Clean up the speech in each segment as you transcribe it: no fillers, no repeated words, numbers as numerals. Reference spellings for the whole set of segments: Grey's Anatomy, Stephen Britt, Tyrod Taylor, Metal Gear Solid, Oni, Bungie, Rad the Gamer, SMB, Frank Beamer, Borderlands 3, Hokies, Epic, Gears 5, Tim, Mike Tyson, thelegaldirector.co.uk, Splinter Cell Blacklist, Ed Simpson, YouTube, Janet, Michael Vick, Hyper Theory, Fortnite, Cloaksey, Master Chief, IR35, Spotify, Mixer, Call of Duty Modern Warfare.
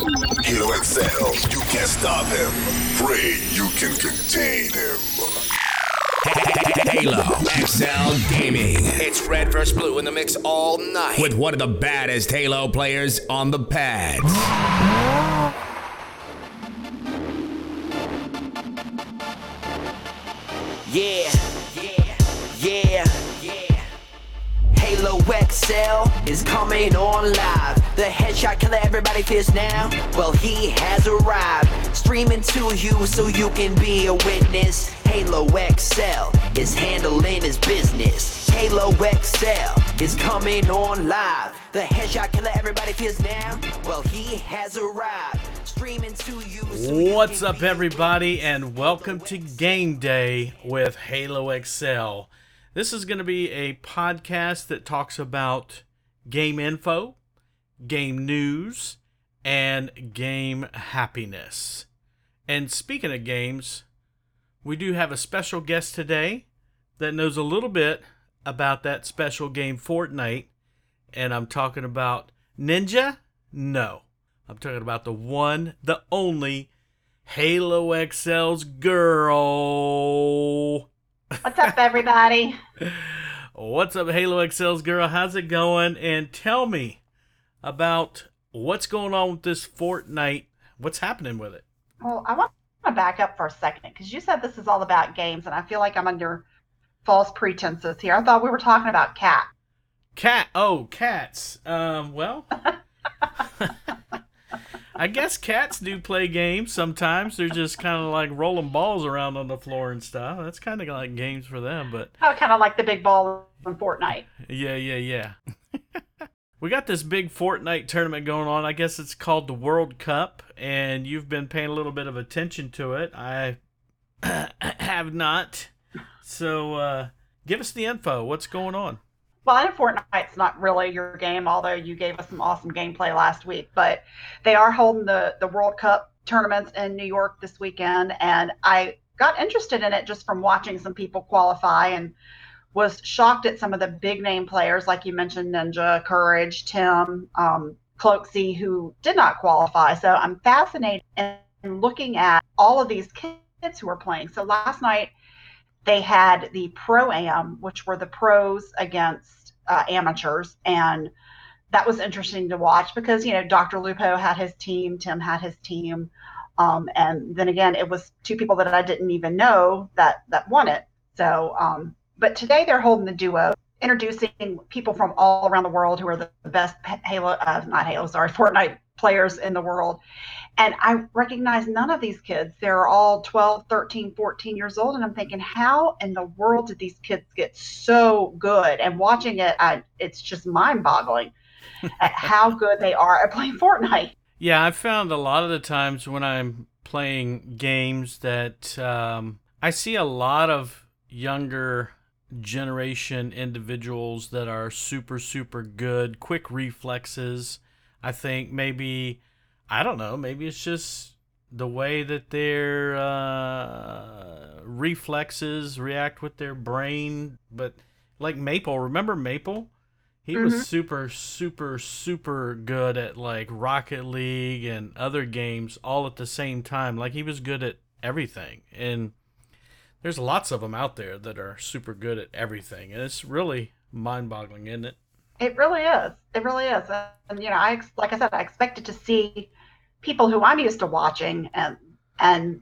Halo XL, you can't stop him. Pray you can contain him. Halo XL Gaming. It's red versus blue in the mix all night. With one of the baddest Halo players on the pads. Yeah. Halo XL is coming on live. The headshot killer everybody fears now, well, he has arrived. Streaming to you so you can be a witness. Halo XL is handling his business. Halo XL is coming on live. The headshot killer everybody fears now, well, he has arrived. Streaming to you so you What's up, everybody, and welcome to Game Day with Halo XL. This is going to be a podcast that talks about game info, game news, and game happiness. And speaking of games, we do have a special guest today that knows a little bit about that special game Fortnite, and I'm talking about Ninja? No. I'm talking about the one, the only, Halo XL's girl. What's up, everybody? What's up, Halo XL's girl? How's it going? And tell me about what's going on with this Fortnite. What's happening with it? Well, I want to back up for a second because you said this is all about games, and I feel like I'm under false pretenses here. I thought we were talking about cats. Cats. Well... I guess cats do play games sometimes. They're just kind of like rolling balls around on the floor and stuff. That's kind of like games for them, but... Oh, kind of like the big ball from Fortnite. Yeah. We got this big Fortnite tournament going on. I guess it's called the World Cup, and you've been paying a little bit of attention to it. I have not. So give us the info. What's going on? Well, I know Fortnite's not really your game, although you gave us some awesome gameplay last week, but they are holding the World Cup tournaments in New York this weekend, and I got interested in it just from watching some people qualify and was shocked at some of the big-name players, like you mentioned, Ninja, Courage, Tim, Cloaksey, who did not qualify. So I'm fascinated in looking at all of these kids who are playing. So last night, they had the Pro-Am, which were the pros against amateurs, and that was interesting to watch because, you know, Dr. Lupo had his team, Tim had his team, and then again, it was two people that I didn't even know that won it. So, but today they're holding the duo, introducing people from all around the world who are the best Fortnite players in the world. And I recognize none of these kids. They're all 12, 13, 14 years old. And I'm thinking, how in the world did these kids get so good? And watching it, it's just mind-boggling at how good they are at playing Fortnite. Yeah, I've found a lot of the times when I'm playing games that I see a lot of younger generation individuals that are super, super good, quick reflexes. I think maybe it's just the way that their reflexes react with their brain. But like Maple, remember Maple? He was super, super, super good at like Rocket League and other games all at the same time. Like he was good at everything. And there's lots of them out there that are super good at everything. And it's really mind-boggling, isn't it? It really is. And, you know, I expected to see people who I'm used to watching, and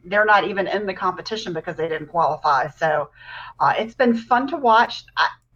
they're not even in the competition because they didn't qualify. So it's been fun to watch.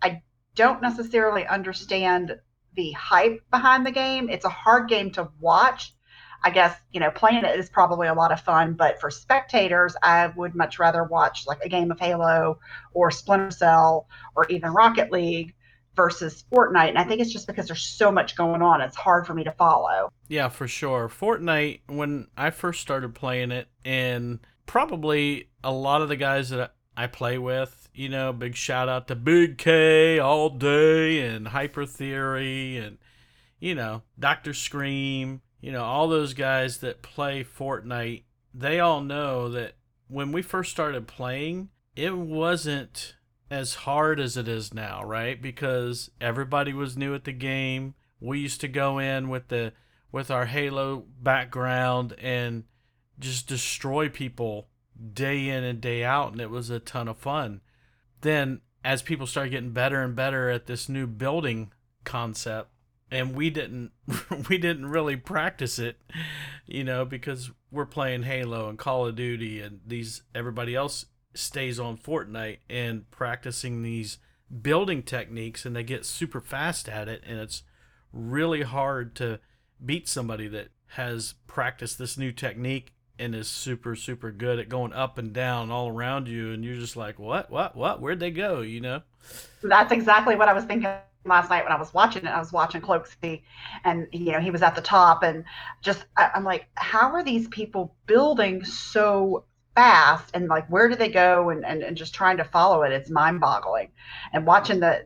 I don't necessarily understand the hype behind the game. It's a hard game to watch. I guess, you know, playing it is probably a lot of fun, but for spectators, I would much rather watch like a game of Halo or Splinter Cell or even Rocket League versus Fortnite, and I think it's just because there's so much going on, it's hard for me to follow. Yeah, for sure. Fortnite, when I first started playing it, and probably a lot of the guys that I play with, you know, big shout out to Big K all day, and Hyper Theory, and, you know, Dr. Scream, you know, all those guys that play Fortnite, they all know that when we first started playing, it wasn't as hard as it is now, right? Because everybody was new at the game. We used to go in with the with our Halo background and just destroy people day in and day out, and it was a ton of fun. Then as people started getting better and better at this new building concept, and we didn't really practice it, you know, because we're playing Halo and Call of Duty, and everybody else stays on Fortnite and practicing these building techniques, and they get super fast at it, and it's really hard to beat somebody that has practiced this new technique and is super, super good at going up and down all around you, and you're just like, what, where'd they go, you know? That's exactly what I was thinking last night when I was watching it. I was watching Cloaksey, and, you know, he was at the top, and just, I'm like, how are these people building so fast, and like, where do they go, and just trying to follow it? It's mind-boggling. And watching the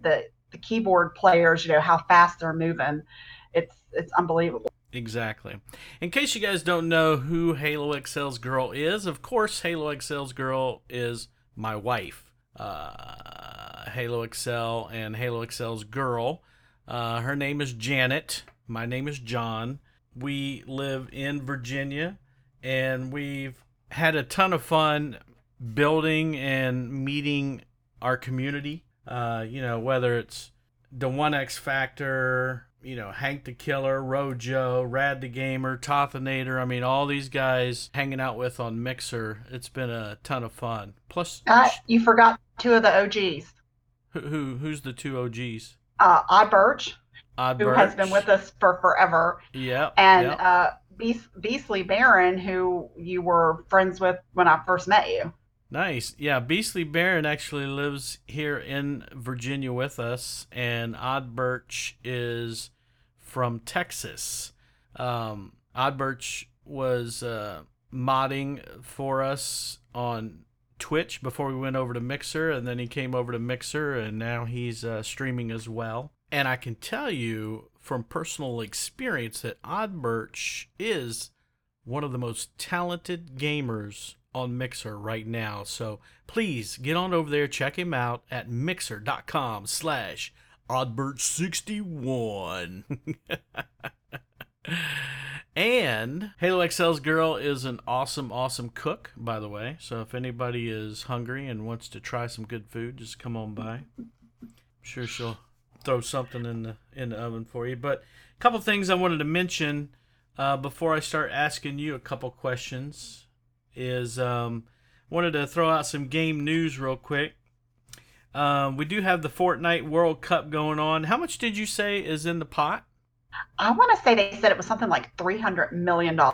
keyboard players, you know, how fast they're moving, it's unbelievable. Exactly. In case you guys don't know who Halo XL's girl is, of course, Halo XL's girl is my wife. Halo XL and Halo XL's girl. Her name is Janet. My name is John. We live in Virginia, and we've had a ton of fun building and meeting our community. You know, whether it's the One X Factor, you know, Hank the Killer, Rojo, Rad the Gamer, Tothinator. I mean, all these guys hanging out with on Mixer. It's been a ton of fun. Plus, you forgot two of the OGs. Who's the two OGs? Odd Birch, who has been with us for forever. Yeah. And yep. Beastly Baron, who you were friends with when I first met you. Nice. Yeah, Beastly Baron actually lives here in Virginia with us, and Odd Birch is from Texas. Odd Birch was modding for us on Twitch before we went over to Mixer, and then he came over to Mixer, and now he's streaming as well. And I can tell you from personal experience that Odd Birch is one of the most talented gamers on Mixer right now, so please get on over there, check him out at mixer.com/oddbirch61. And Halo XL's girl is an awesome cook, by the way, so if anybody is hungry and wants to try some good food, just come on by. I'm sure she'll throw something in the oven for you. But a couple things I wanted to mention before I start asking you a couple questions is wanted to throw out some game news real quick. We do have the Fortnite World Cup going on. How much did you say is in the pot? I want to say they said it was something like $300 million. I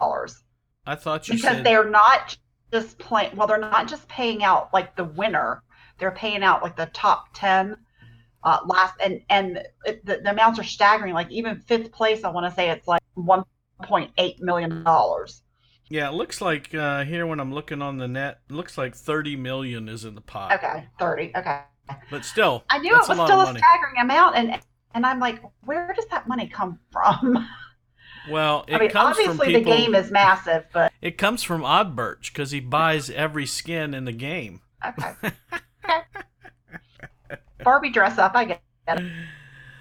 thought you said... Because they're not just playing... Well, they're not just paying out, like, the winner. They're paying out, like, the top 10 last... And the amounts are staggering. Like, even fifth place, I want to say it's, like, $1.8 million. Yeah, it looks like here when I'm looking on the net, it looks like 30 million is in the pot. Okay, 30. Okay. But still, I knew it was still a staggering amount, and I'm like, where does that money come from? Well, it comes from people. Obviously, the game is massive, but it comes from Odd Birch because he buys every skin in the game. Okay. Barbie dress up, I get it.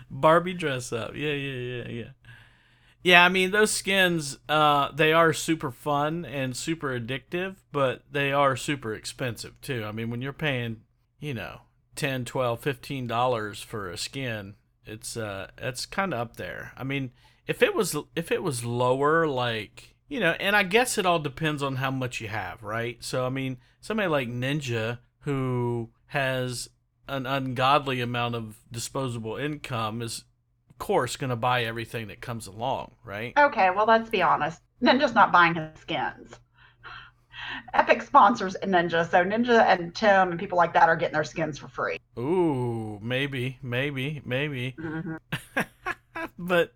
Barbie dress up, yeah. Yeah, I mean, those skins, they are super fun and super addictive, but they are super expensive, too. I mean, when you're paying, you know, $10, $12, $15 for a skin, it's kind of up there. I mean, if it was lower, like, you know, and I guess it all depends on how much you have, right? So, I mean, somebody like Ninja, who has an ungodly amount of disposable income, is... course gonna buy everything that comes along, right? Okay, well, let's be honest, Ninja's not buying his skins. Epic sponsors Ninja, so Ninja and Tim and people like that are getting their skins for free. Ooh, maybe. Mm-hmm. But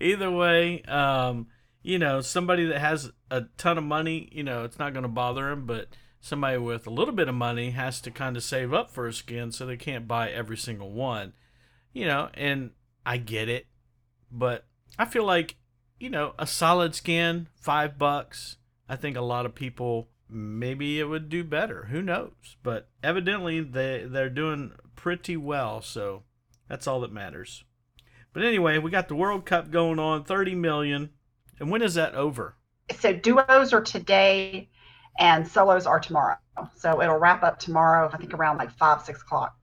either way, you know, somebody that has a ton of money, you know, it's not gonna bother him, but somebody with a little bit of money has to kind of save up for a skin, so they can't buy every single one, you know. And I get it, but I feel like, you know, a solid skin, $5, I think a lot of people, maybe it would do better. Who knows? But evidently, they're doing pretty well, so that's all that matters. But anyway, we got the World Cup going on, 30 million. And when is that over? So duos are today and solos are tomorrow. So it'll wrap up tomorrow, I think around like 5, 6 o'clock.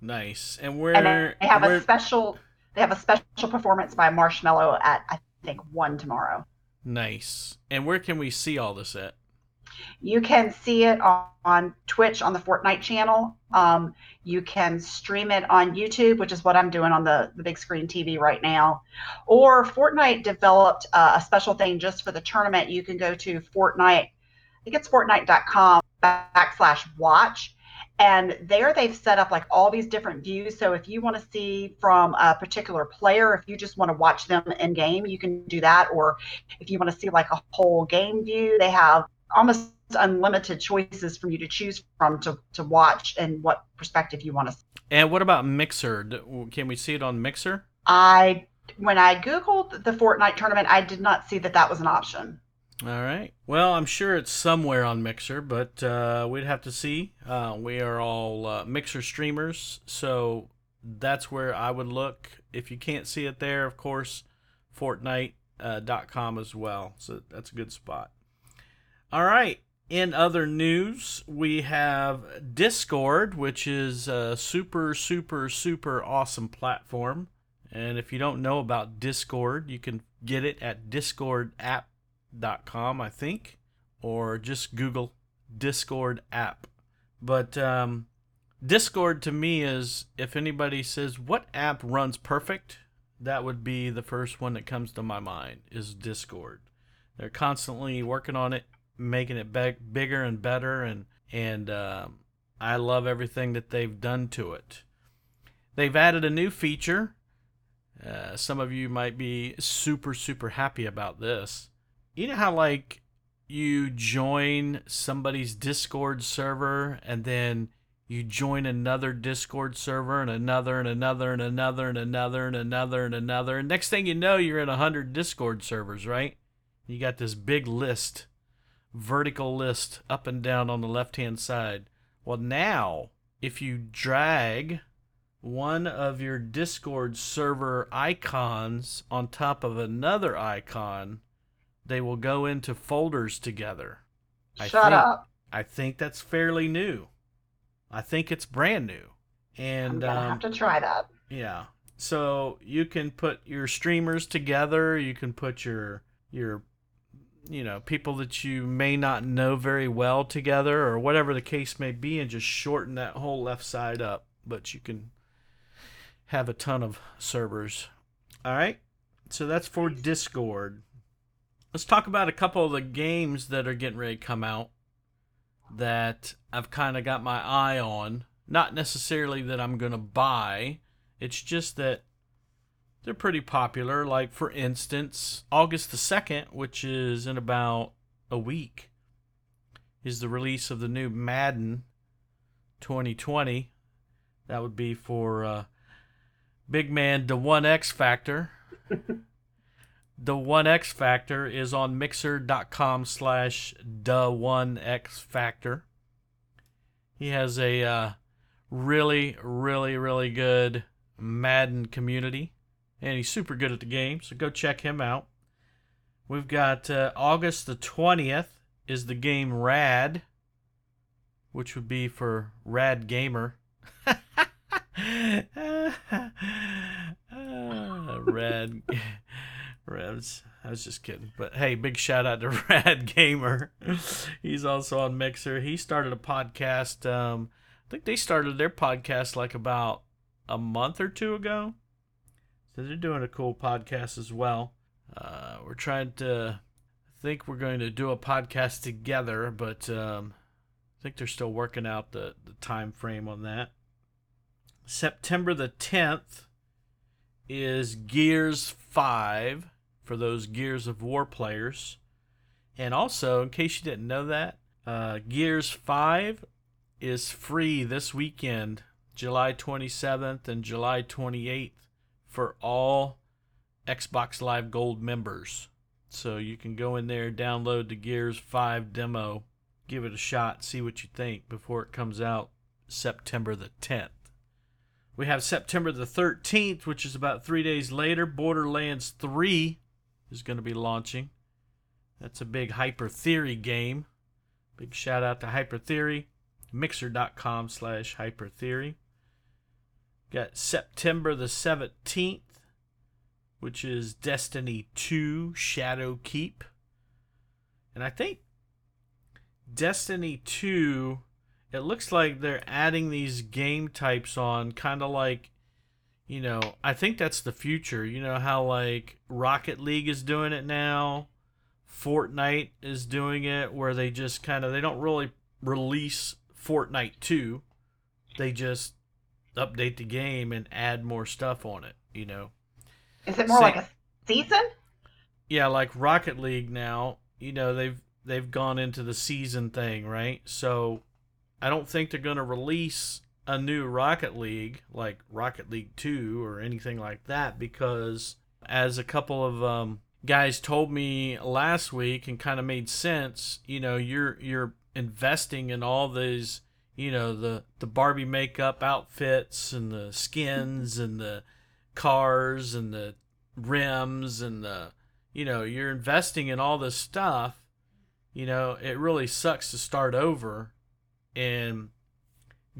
Nice. And they have a special performance by Marshmallow at I think 1 tomorrow. Nice. And where can we see all this at? You can see it on Twitch on the Fortnite channel. You can stream it on YouTube, which is what I'm doing on the big screen TV right now. Or Fortnite developed a special thing just for the tournament. You can go to Fortnite, I think it's fortnite.com/watch. And there they've set up like all these different views. So if you want to see from a particular player, if you just want to watch them in game, you can do that. Or if you want to see like a whole game view, they have almost unlimited choices for you to choose from to watch and what perspective you want to see. And what about Mixer? Can we see it on Mixer? When I Googled the Fortnite tournament, I did not see that was an option. All right. Well, I'm sure it's somewhere on Mixer, but we'd have to see. We are all Mixer streamers, so that's where I would look. If you can't see it there, of course, Fortnite.com as well. So that's a good spot. All right, in other news, we have Discord, which is a super, super, super awesome platform. And if you don't know about Discord, you can get it at discordapp.com, I think, or just Google Discord app. But Discord to me is, if anybody says, what app runs perfect? That would be the first one that comes to my mind is Discord. They're constantly working on it, making it bigger and better, and I love everything that they've done to it. They've added a new feature. Some of you might be super, super happy about this. You know how like you join somebody's Discord server, and then you join another Discord server, and another, and another, and another, and another, and another, and another, and next thing you know, you're in 100 Discord servers, right? You got this big list. Vertical list up and down on the left-hand side. Well, now, if you drag one of your Discord server icons on top of another icon, they will go into folders together. Shut up. I think that's fairly new. I think it's brand new. And I'm going to have to try that. Yeah. So you can put your streamers together. You can put your people that you may not know very well together or whatever the case may be, and just shorten that whole left side up. But you can have a ton of servers. All right. So that's for Discord. Let's talk about a couple of the games that are getting ready to come out that I've kind of got my eye on. Not necessarily that I'm going to buy. It's just that they're pretty popular. Like, for instance, August the 2nd, which is in about a week, is the release of the new Madden 2020. That would be for big man, the One X Factor. The One X Factor is on mixer.com/the1xfactor. He has a really, really, really good Madden community. And he's super good at the game, so go check him out. We've got August the 20th is the game Rad, which would be for Rad Gamer. Rad. I was just kidding. But hey, big shout out to Rad Gamer. He's also on Mixer. He started a podcast. I think they started their podcast like about a month or two ago. So they're doing a cool podcast as well. We're trying to... I think we're going to do a podcast together, but I think they're still working out the time frame on that. September the 10th is Gears 5 for those Gears of War players. And also, in case you didn't know that, Gears 5 is free this weekend, July 27th and July 28th. For all Xbox Live Gold members. So you can go in there, download the Gears 5 demo, give it a shot, see what you think before it comes out September the 10th. We have September the 13th, which is about 3 days later, Borderlands 3 is going to be launching. That's a big Hyper Theory game. Big shout out to Hyper Theory. Mixer.com/Hyper Theory. Got September the 17th, which is Destiny 2 Shadow Keep. And I think Destiny 2, it looks like they're adding these game types on, kind of like, you know, I think that's the future. You know how like Rocket League is doing it now, Fortnite is doing it, where they just kind of, they don't really release Fortnite 2. They just update the game and add more stuff on it, you know. Is it more like a season? Yeah, like Rocket League now, you know, they've gone into the season thing, right? So I don't think they're going to release a new Rocket League, like Rocket League 2 or anything like that, because as a couple of guys told me last week, and kind of made sense, you know, you're investing in all these, you know, the Barbie makeup outfits and the skins and the cars and the rims and the, you know, you're investing in all this stuff. You know, it really sucks to start over and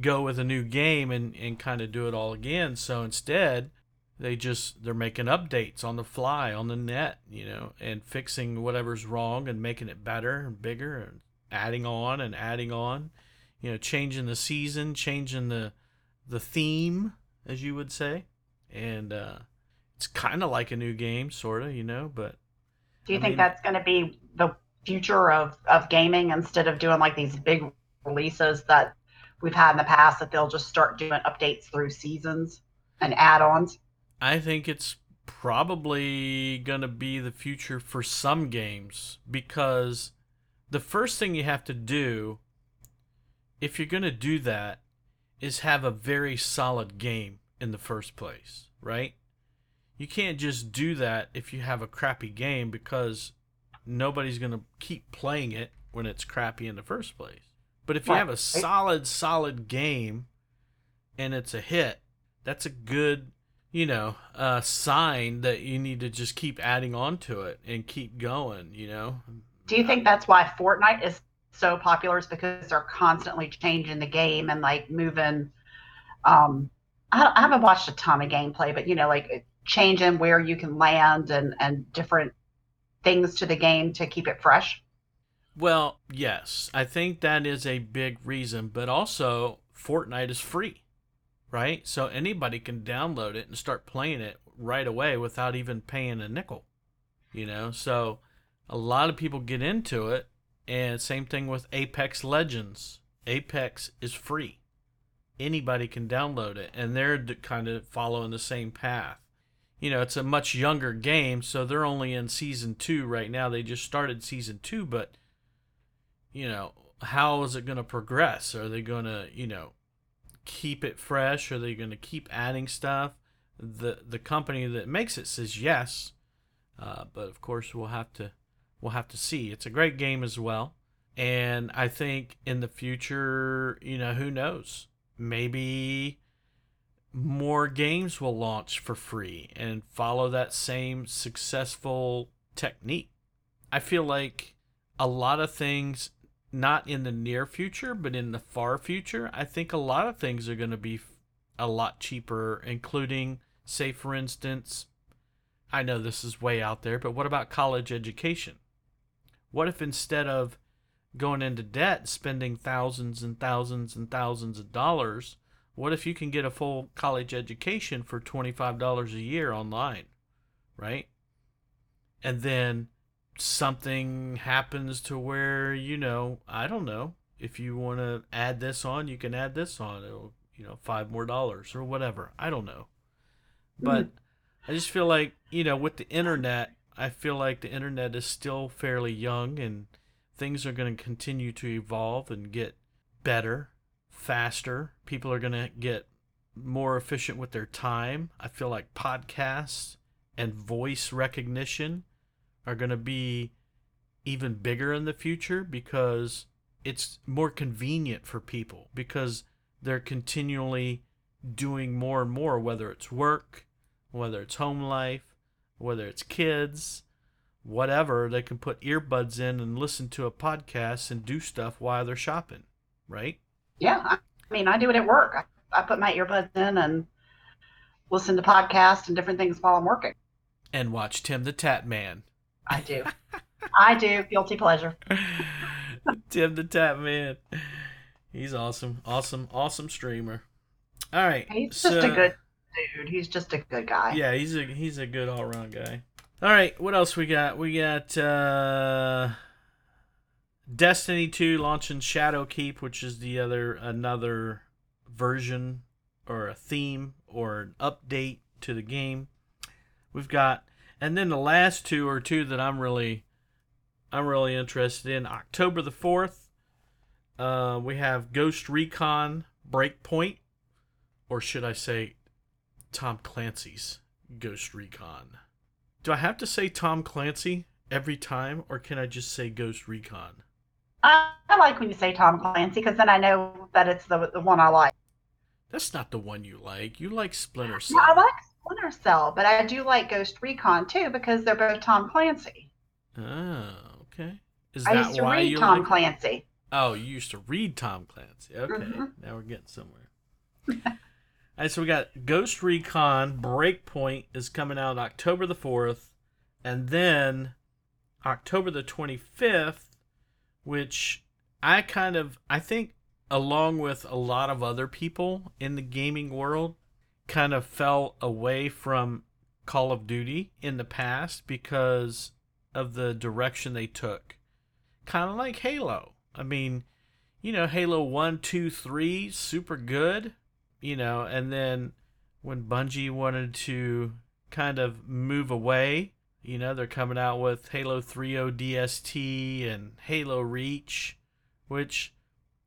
go with a new game and kind of do it all again. So instead, they're making updates on the fly, on the net, you know, and fixing whatever's wrong and making it better and bigger and adding on, you know, changing the season, changing the theme, as you would say. And it's kind of like a new game, sort of, you know, but... Do you think that's going to be the future of gaming, instead of doing like these big releases that we've had in the past, that they'll just start doing updates through seasons and add-ons? I think it's probably going to be the future for some games, because the first thing you have to do, if you're going to do that, is have a very solid game in the first place, right? You can't just do that if you have a crappy game, because nobody's going to keep playing it when it's crappy in the first place. But if you have a solid game and it's a hit, that's a good, you know, sign that you need to just keep adding on to it and keep going, you know? Do you think that's why Fortnite is so popular, is because they're constantly changing the game and like moving, I haven't watched a ton of gameplay, but you know, like changing where you can land and different things to the game to keep it fresh? Well, yes, I think that is a big reason, but also Fortnite is free, right? So anybody can download it and start playing it right away without even paying a nickel, you know? So a lot of people get into it, and same thing with Apex Legends. Apex is free. Anybody can download it, and they're kind of following the same path. You know, it's a much younger game, so they're only in Season 2 right now. They just started Season 2, but, you know, how is it going to progress? Are they going to, you know, keep it fresh? Are they going to keep adding stuff? The company that makes it says yes, but of course we'll have to see. It's a great game as well, and I think in the future, you know, who knows? Maybe more games will launch for free and follow that same successful technique. I feel like a lot of things, not in the near future, but in the far future, I think a lot of things are going to be a lot cheaper, including, say, for instance, I know this is way out there, but what about college education? What if instead of going into debt, spending thousands and thousands and thousands of dollars, what if you can get a full college education for $25 a year online, right? And then something happens to where, you know, I don't know, if you want to add this on, you can add this on. It'll, you know, $5 more or whatever. I don't know. But I just feel like, you know, with the internet, I feel like the internet is still fairly young, and things are going to continue to evolve and get better, faster. People are going to get more efficient with their time. I feel like podcasts and voice recognition are going to be even bigger in the future, because it's more convenient for people, because they're continually doing more and more, whether it's work, whether it's home life, whether it's kids, whatever. They can put earbuds in and listen to a podcast and do stuff while they're shopping, right? Yeah, I mean, I do it at work. I put my earbuds in and listen to podcasts and different things while I'm working. And watch Tim the Tap Man. I do. I do. Guilty pleasure. Tim the Tap Man. He's awesome. Awesome, awesome streamer. All right. He's just a good dude. He's just a good guy. Yeah, he's a good all-around guy. All right, what else we got? We got Destiny 2 launching Shadowkeep, which is the another version or a theme or an update to the game. We've got, and then the last two are two that I'm really interested in. October the 4th, we have Ghost Recon Breakpoint, or should I say Tom Clancy's Ghost Recon. Do I have to say Tom Clancy every time, or can I just say Ghost Recon? I like when you say Tom Clancy, because then I know that it's the one I like. That's not the one you like. You like Splinter Cell. No, I like Splinter Cell, but I do like Ghost Recon too, because they're both Tom Clancy. Oh, okay. Is that why you used to read Tom Clancy. Oh, you used to read Tom Clancy. Okay, mm-hmm. Now we're getting somewhere. All right, so we got Ghost Recon Breakpoint is coming out October the 4th, and then October the 25th, which I think along with a lot of other people in the gaming world, kind of fell away from Call of Duty in the past because of the direction they took. Kind of like Halo. I mean, you know, Halo 1, 2, 3, super good, you know, and then when Bungie wanted to kind of move away, you know, they're coming out with Halo 3.0 DST and Halo Reach, which,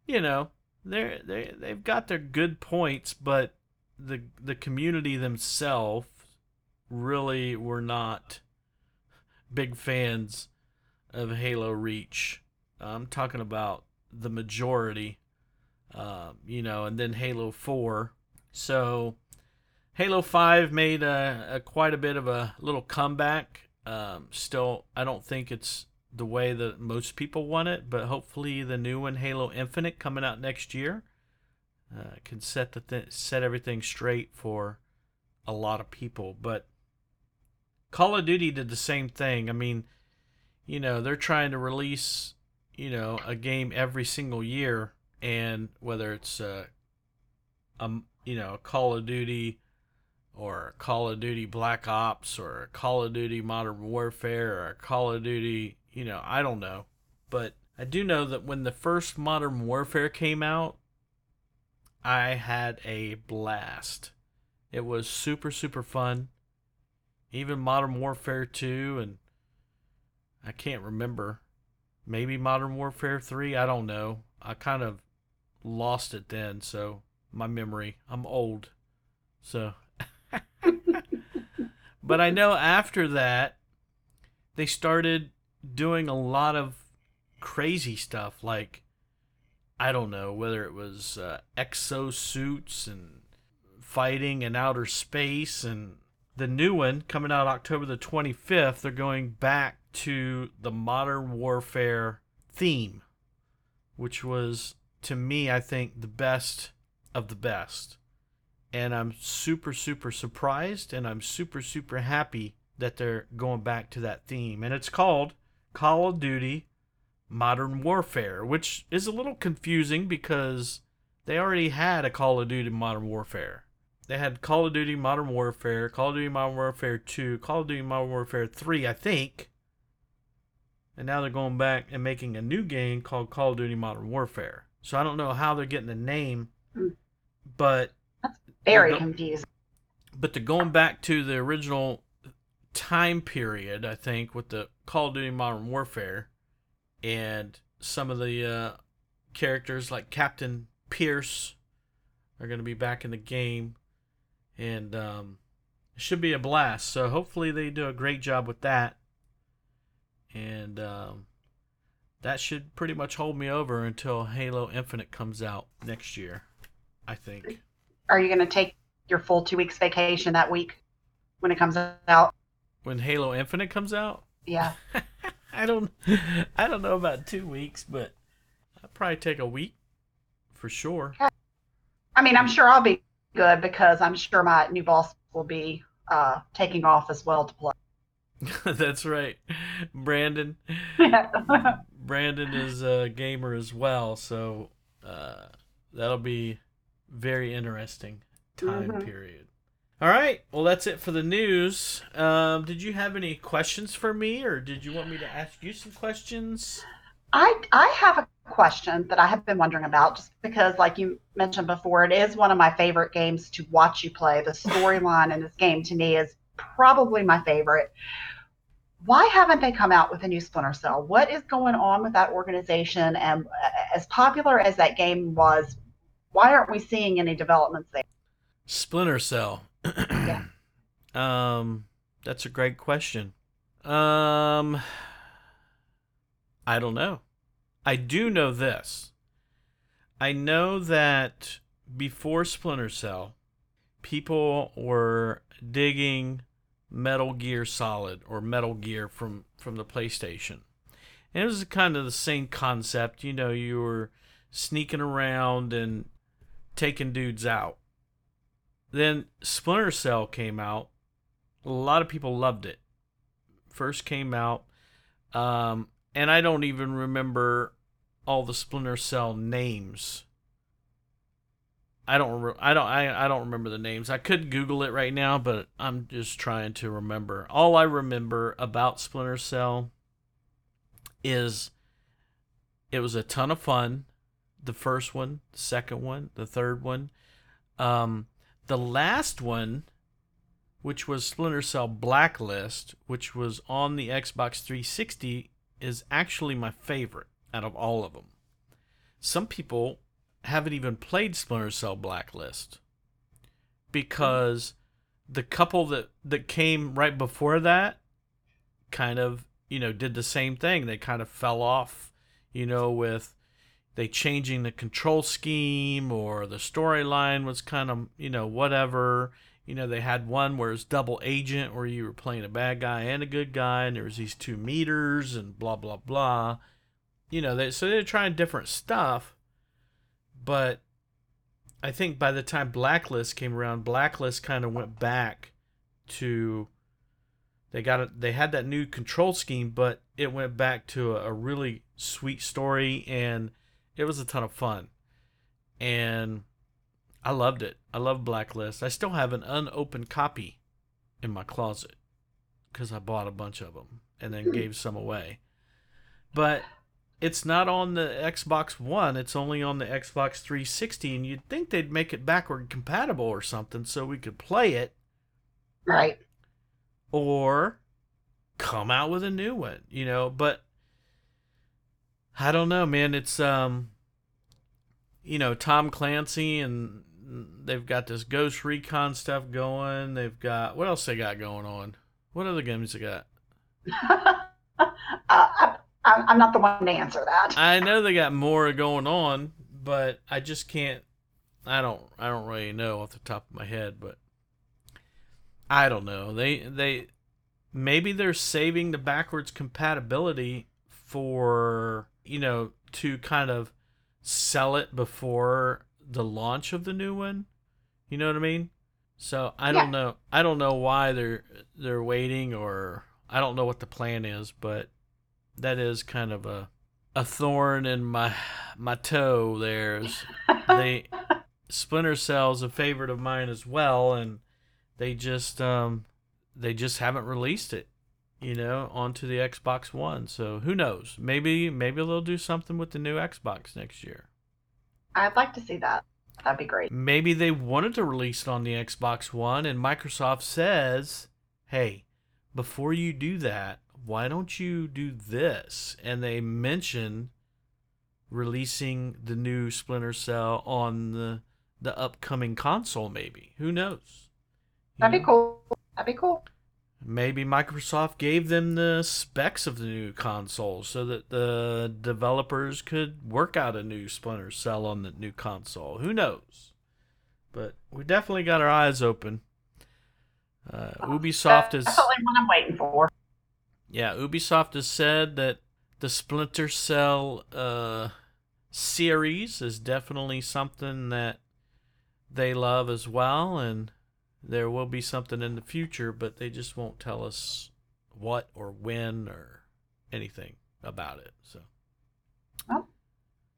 you know, they've got their good points, but the community themselves really were not big fans of Halo Reach. I'm talking about the majority, you know, and then Halo 4. So Halo 5 made quite a bit of a little comeback. Still, I don't think it's the way that most people want it, but hopefully the new one, Halo Infinite, coming out next year, can set everything straight for a lot of people. But Call of Duty did the same thing. I mean, you know, they're trying to release, you know, a game every single year, and whether it's you know, Call of Duty or Call of Duty Black Ops or Call of Duty Modern Warfare or Call of Duty, you know, I don't know, but I do know that when the first Modern Warfare came out, I had a blast. It was super, super fun. Even Modern Warfare 2, and I can't remember. Maybe Modern Warfare 3, I don't know. I kind of lost it then, so my memory. I'm old. So but I know after that they started doing a lot of crazy stuff, like I don't know, whether it was exosuits and fighting in outer space, and the new one coming out October the 25th, they're going back to the Modern Warfare theme, which was, to me, I think, the best of the best. And I'm super, super surprised, and I'm super, super happy that they're going back to that theme. And it's called Call of Duty Modern Warfare, which is a little confusing because they already had a Call of Duty Modern Warfare. They had Call of Duty Modern Warfare, Call of Duty Modern Warfare 2, Call of Duty Modern Warfare 3, I think. And now they're going back and making a new game called Call of Duty Modern Warfare. So I don't know how they're getting the name, but that's very confusing. But they're going back to the original time period, I think, with the Call of Duty Modern Warfare, and some of the characters like Captain Pierce are going to be back in the game, and it should be a blast. So hopefully they do a great job with that. And that should pretty much hold me over until Halo Infinite comes out next year, I think. Are you going to take your full 2 weeks vacation that week when it comes out? When Halo Infinite comes out? Yeah. I don't know about 2 weeks, but I'd probably take a week for sure. I mean, I'm sure I'll be good because I'm sure my new boss will be taking off as well to play. That's right. Brandon. Brandon is a gamer as well, so that'll be very interesting time period. All right. Well, that's it for the news. Did you have any questions for me, or did you want me to ask you some questions? I have a question that I have been wondering about, just because, like you mentioned before, it is one of my favorite games to watch you play. The storyline in this game, to me, is probably my favorite. Why haven't they come out with a new Splinter Cell? What is going on with that organization? And as popular as that game was, why aren't we seeing any developments there? Splinter Cell. Yeah. That's a great question. I don't know. I do know this. I know that before Splinter Cell, people were digging Metal Gear Solid or Metal Gear from the PlayStation. And it was kind of the same concept. You know, you were sneaking around and taking dudes out. Then Splinter Cell came out. A lot of people loved it. First came out. And I don't even remember all the Splinter Cell names. I don't remember the names. I could Google it right now, but I'm just trying to remember. All I remember about Splinter Cell is it was a ton of fun. The first one, the second one, the third one. The last one, which was Splinter Cell Blacklist, which was on the Xbox 360, is actually my favorite out of all of them. Some people haven't even played Splinter Cell Blacklist because the couple that came right before that kind of, you know, did the same thing. They kind of fell off, you know, with they changing the control scheme, or the storyline was kind of, you know, whatever. You know, they had one where it's double agent, where you were playing a bad guy and a good guy, and there was these 2 meters and blah, blah, blah. You know, so they're trying different stuff. But I think by the time Blacklist came around, Blacklist kind of went back to they had that new control scheme, but it went back to a really sweet story, and it was a ton of fun. And I loved it. I love Blacklist. I still have an unopened copy in my closet because I bought a bunch of them and then gave some away. But it's not on the Xbox One. It's only on the Xbox 360, and you'd think they'd make it backward compatible or something so we could play it. Right. Or come out with a new one, you know. But I don't know, man. It's, you know, Tom Clancy, and they've got this Ghost Recon stuff going. They've got, what else they got going on? What other games they got? I'm not the one to answer that. I know they got more going on, but I just can't. I don't really know off the top of my head, but I don't know. They maybe they're saving the backwards compatibility for, you know, to kind of sell it before the launch of the new one. You know what I mean? So I don't know. I don't know why they're waiting, or I don't know what the plan is, but that is kind of a thorn in my toe. There's Splinter Cell's a favorite of mine as well, and they just haven't released it, you know, onto the Xbox One. So who knows? Maybe they'll do something with the new Xbox next year. I'd like to see that. That'd be great. Maybe they wanted to release it on the Xbox One, and Microsoft says, "Hey, before you do that, why don't you do this?" And they mention releasing the new Splinter Cell on the upcoming console, maybe. Who knows? That'd be cool. Maybe Microsoft gave them the specs of the new console so that the developers could work out a new Splinter Cell on the new console. Who knows? But we definitely got our eyes open. Ubisoft is definitely what I'm waiting for. Yeah, Ubisoft has said that the Splinter Cell series is definitely something that they love as well, and there will be something in the future, but they just won't tell us what or when or anything about it. So, well,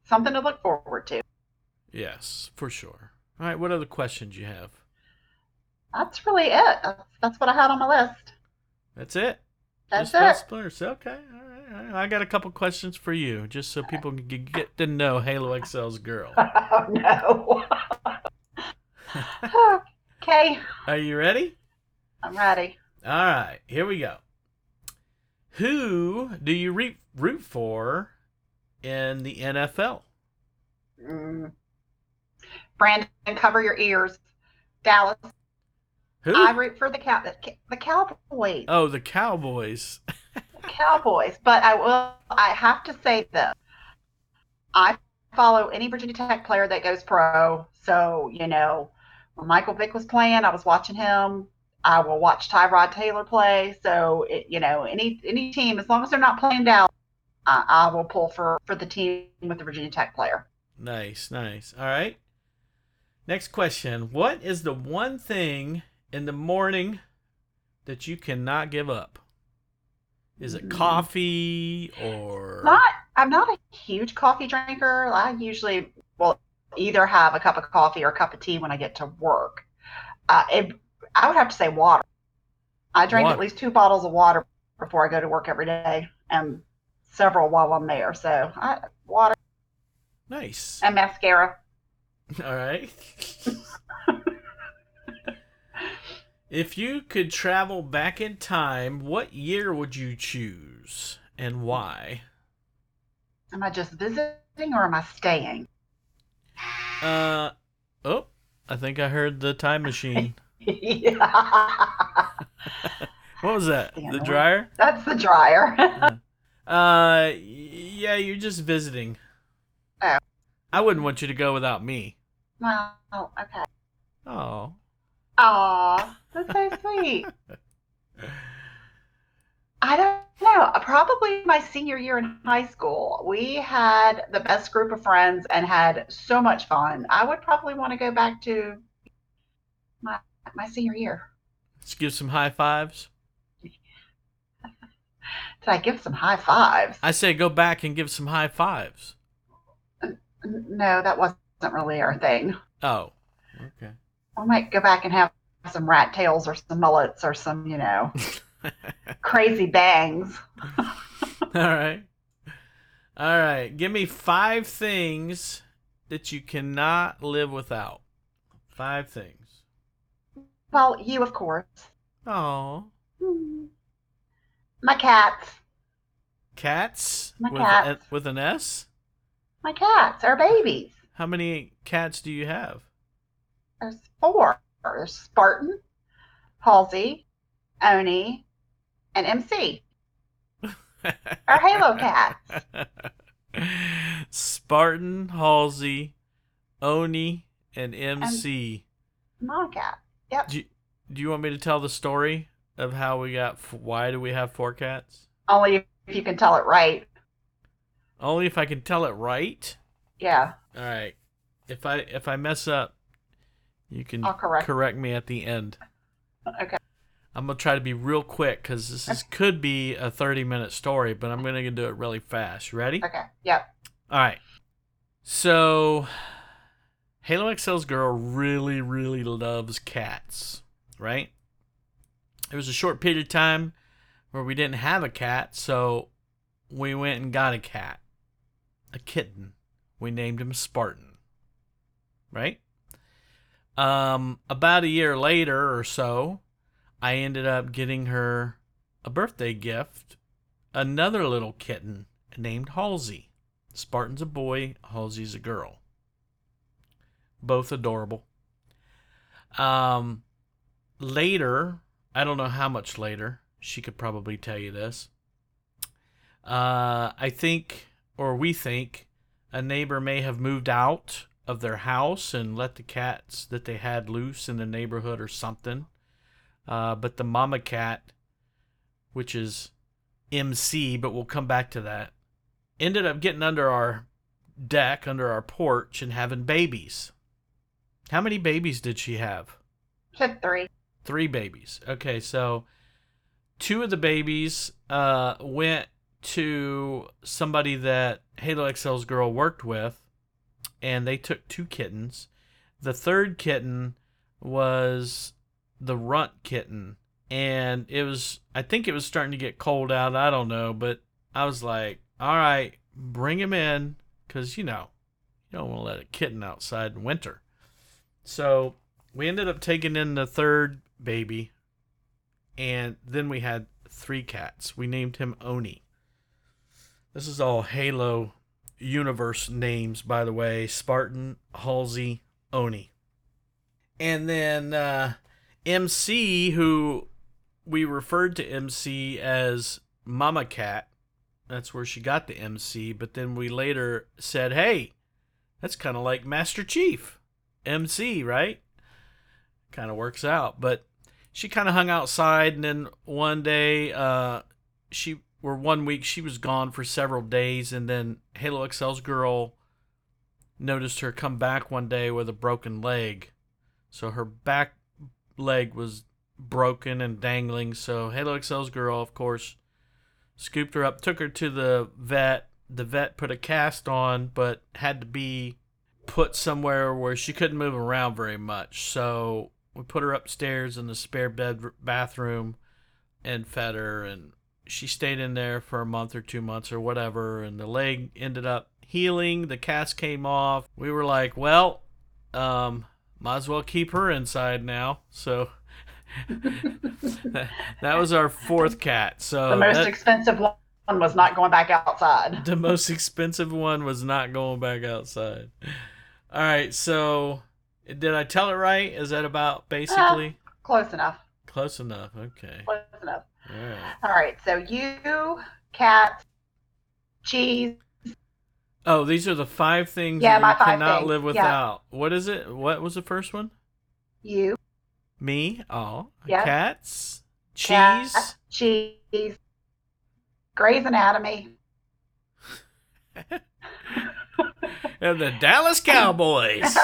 something to look forward to. Yes, for sure. All right, what other questions you have? That's really it. That's what I had on my list. That's it? That's just it. Okay, all right. I got a couple questions for you, just so people can get to know Halo XL's girl. Oh, no. Okay. Are you ready? I'm ready. All right, here we go. Who do you root for in the NFL? Brandon, cover your ears. Dallas. Who? I root for the Cowboys. Oh, the Cowboys. Cowboys. But I have to say this. I follow any Virginia Tech player that goes pro. So, you know, when Michael Vick was playing, I was watching him. I will watch Tyrod Taylor play. So, any team, as long as they're not playing Dallas, I will pull for the team with the Virginia Tech player. Nice, nice. All right. Next question. What is the one thing in the morning that you cannot give up? Is it coffee or... I'm not a huge coffee drinker. I usually will either have a cup of coffee or a cup of tea when I get to work. I would have to say water. I drink at least 2 bottles of water before I go to work every day, and several while I'm there. So water. Nice. And mascara. All right. If you could travel back in time, what year would you choose and why? Am I just visiting or am I staying? Oh, I think I heard the time machine. Yeah. What was that? The dryer? That's the dryer. Yeah, you're just visiting. Oh. I wouldn't want you to go without me. Well, okay. Oh. Aw, that's so sweet. I don't know. Probably my senior year in high school, we had the best group of friends and had so much fun. I would probably want to go back to my senior year. Let's give some high fives. Did I give some high fives? I say go back and give some high fives. No, that wasn't really our thing. Oh, okay. I might go back and have some rat tails or some mullets or some, crazy bangs. All right. Give me 5 things that you cannot live without. 5 things. Well, you, of course. Oh. My cats. Cats? With an S? My cats are babies. How many cats do you have? There's 4. There's Spartan, Halsey, Oni, and MC. Our Halo cats. Spartan, Halsey, Oni, and MC. My cat. Yep. Do you want me to tell the story of how we got? Why do we have 4 cats? Only if you can tell it right. Only if I can tell it right. Yeah. All right. If I mess up. You can correct me at the end. Okay. I'm going to try to be real quick because this could be a 30-minute story, but I'm going to do it really fast. Ready? Okay. Yep. All right. So, Halo XL's girl really, really loves cats, right? There was a short period of time where we didn't have a cat, so we went and got a cat, a kitten. We named him Spartan, right? About a year later or so, I ended up getting her a birthday gift, another little kitten named Halsey. Spartan's a boy, Halsey's a girl. Both adorable. Later, I don't know how much later, she could probably tell you this. We think a neighbor may have moved out of their house and let the cats that they had loose in the neighborhood or something. But the mama cat, which is MC, but we'll come back to that. Ended up getting under our deck, under our porch, and having babies. How many babies did she have? She had three. Three babies. Okay, so two of the babies went to somebody that Halo XL's girl worked with, and they took two kittens. The third kitten was the runt kitten, and it was, I think it was starting to get cold out, I don't know, but I was like, all right, bring him in, because, you know, you don't want to let a kitten outside in winter. So we ended up taking in the third baby, and then we had three cats. We named him Oni. This is all Halo universe names, by the way. Spartan, Halsey, Oni. And then MC, who we referred to MC as Mama Cat. That's where she got the MC, but then we later said, hey, that's kind of like Master Chief. MC, right? Kind of works out. But she kind of hung outside, and then one day, one week, she was gone for several days, and then Halo XL's girl noticed her come back one day with a broken leg. So her back leg was broken and dangling, so Halo XL's girl, of course, scooped her up, took her to the vet. The vet put a cast on, but had to be put somewhere where she couldn't move around very much. So we put her upstairs in the spare bathroom and fed her, and she stayed in there for a month or 2 months or whatever, and the leg ended up healing. The cast came off. We were like, well, might as well keep her inside now. So that was our fourth cat. So the most expensive one was not going back outside. The most expensive one was not going back outside. All right, so did I tell it right? Is that about basically? Close enough. Close enough, okay. Close enough. All right. All right, so you, cat, cheese. Oh, these are the five things that you cannot live without. Yeah. What is it? What was the first one? You. Me, cats, cheese. Cat, cheese, Grey's Anatomy. And the Dallas Cowboys.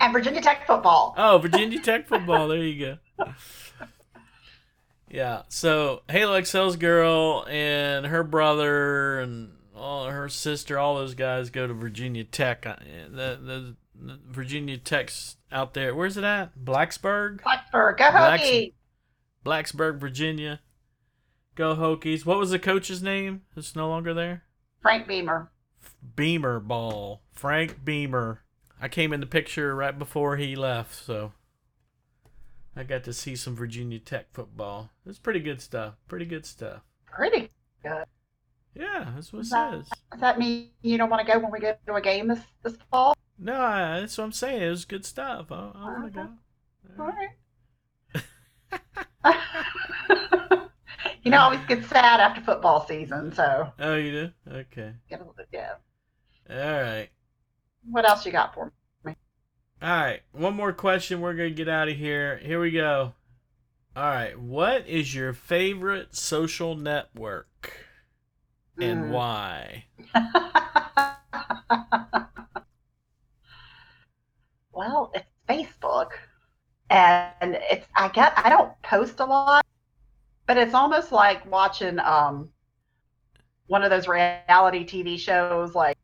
And Virginia Tech football. Oh, Virginia Tech football. There you go. Yeah, so Halo XL's girl and her brother and all her sister, all those guys go to Virginia Tech. The Virginia Tech's out there. Where's it at? Blacksburg? Blacksburg. Go Hokies. Blacksburg, Virginia. Go Hokies. What was the coach's name? It's no longer there. Frank Beamer. Beamer ball. Frank Beamer. I came in the picture right before he left, so I got to see some Virginia Tech football. It's pretty good stuff. Pretty good stuff. Pretty good. Yeah, that's what it says. Does that mean you don't want to go when we go to a game this fall? No, that's what I'm saying. It was good stuff. I want to go. All right. You know, I always get sad after football season, so. Oh, you do? Okay. Get a little bit, yeah. All right. What else you got for me? All right. One more question. We're going to get out of here. Here we go. All right. What is your favorite social network and why? Well, it's Facebook, and I don't post a lot, but it's almost like watching one of those reality TV shows like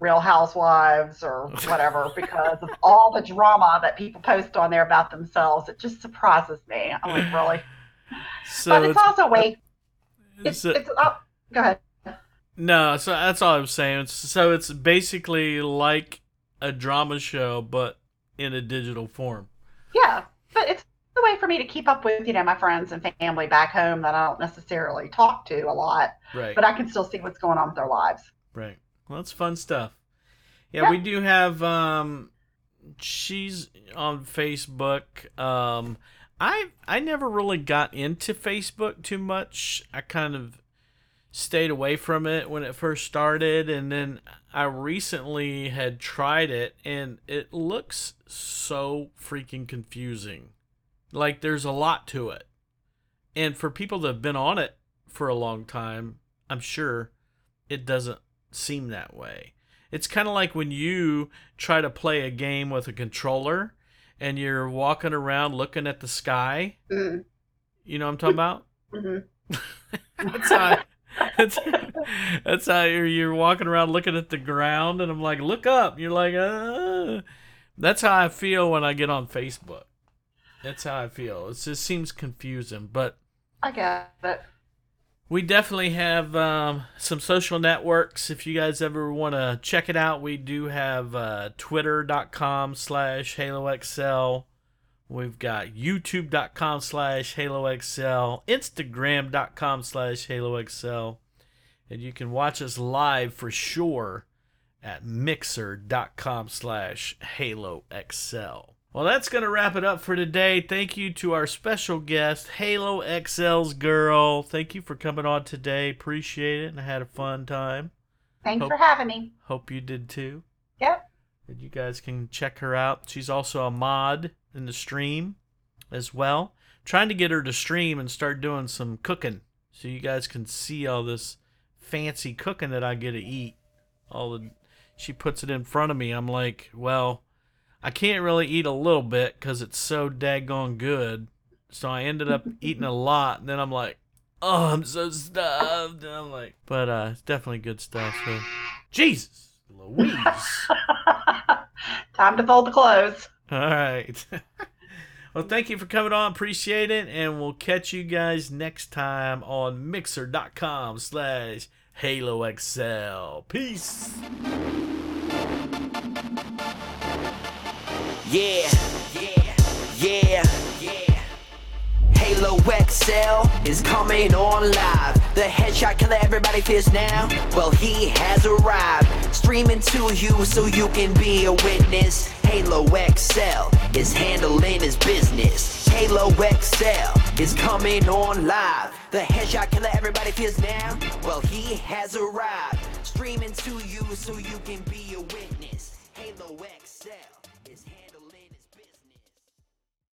Real Housewives or whatever, because of all the drama that people post on there about themselves. It just surprises me. I'm like, really? So but it's also go ahead. No, so that's all I'm saying. So it's basically like a drama show, but in a digital form. Yeah, but it's a way for me to keep up with, you know, my friends and family back home that I don't necessarily talk to a lot. Right. But I can still see what's going on with their lives. Right. Well, that's fun stuff. Yeah. We do have, she's on Facebook. I never really got into Facebook too much. I kind of stayed away from it when it first started, and then I recently had tried it, and it looks so freaking confusing. Like, there's a lot to it. And for people that have been on it for a long time, I'm sure it doesn't seem that way. It's kind of like when you try to play a game with a controller and you're walking around looking at the sky. Mm. You know what I'm talking about? Mm-hmm. That's how you're walking around looking at the ground, and I'm like, look up. You're like, that's how I feel when I get on Facebook. That's how I feel. It just seems confusing, but I got it. We definitely have some social networks. If you guys ever want to check it out, we do have twitter.com/HaloXL. We've got youtube.com/HaloXL, instagram.com/HaloXL. And you can watch us live for sure at mixer.com/HaloXL. Well, that's going to wrap it up for today. Thank you to our special guest, Halo XL's girl. Thank you for coming on today. Appreciate it, and I had a fun time. Thanks for having me. Hope you did too. Yep. And you guys can check her out. She's also a mod in the stream as well. I'm trying to get her to stream and start doing some cooking so you guys can see all this fancy cooking that I get to eat. She puts it in front of me. I'm like, well, I can't really eat a little bit because it's so daggone good. So I ended up eating a lot. And then I'm like, oh, I'm so stuffed. And I'm like, but it's definitely good stuff. So, Jesus Louise. Time to fold the clothes. All right. Well, thank you for coming on. Appreciate it. And we'll catch you guys next time on mixer.com/HaloXL. Peace. Yeah, yeah, yeah, yeah. Halo XL is coming on live. The headshot killer everybody fears now, well, he has arrived. Streaming to you so you can be a witness. Halo XL is handling his business. Halo XL is coming on live. The headshot killer everybody fears now, well, he has arrived. Streaming to you so you can be a witness. Halo XL is handling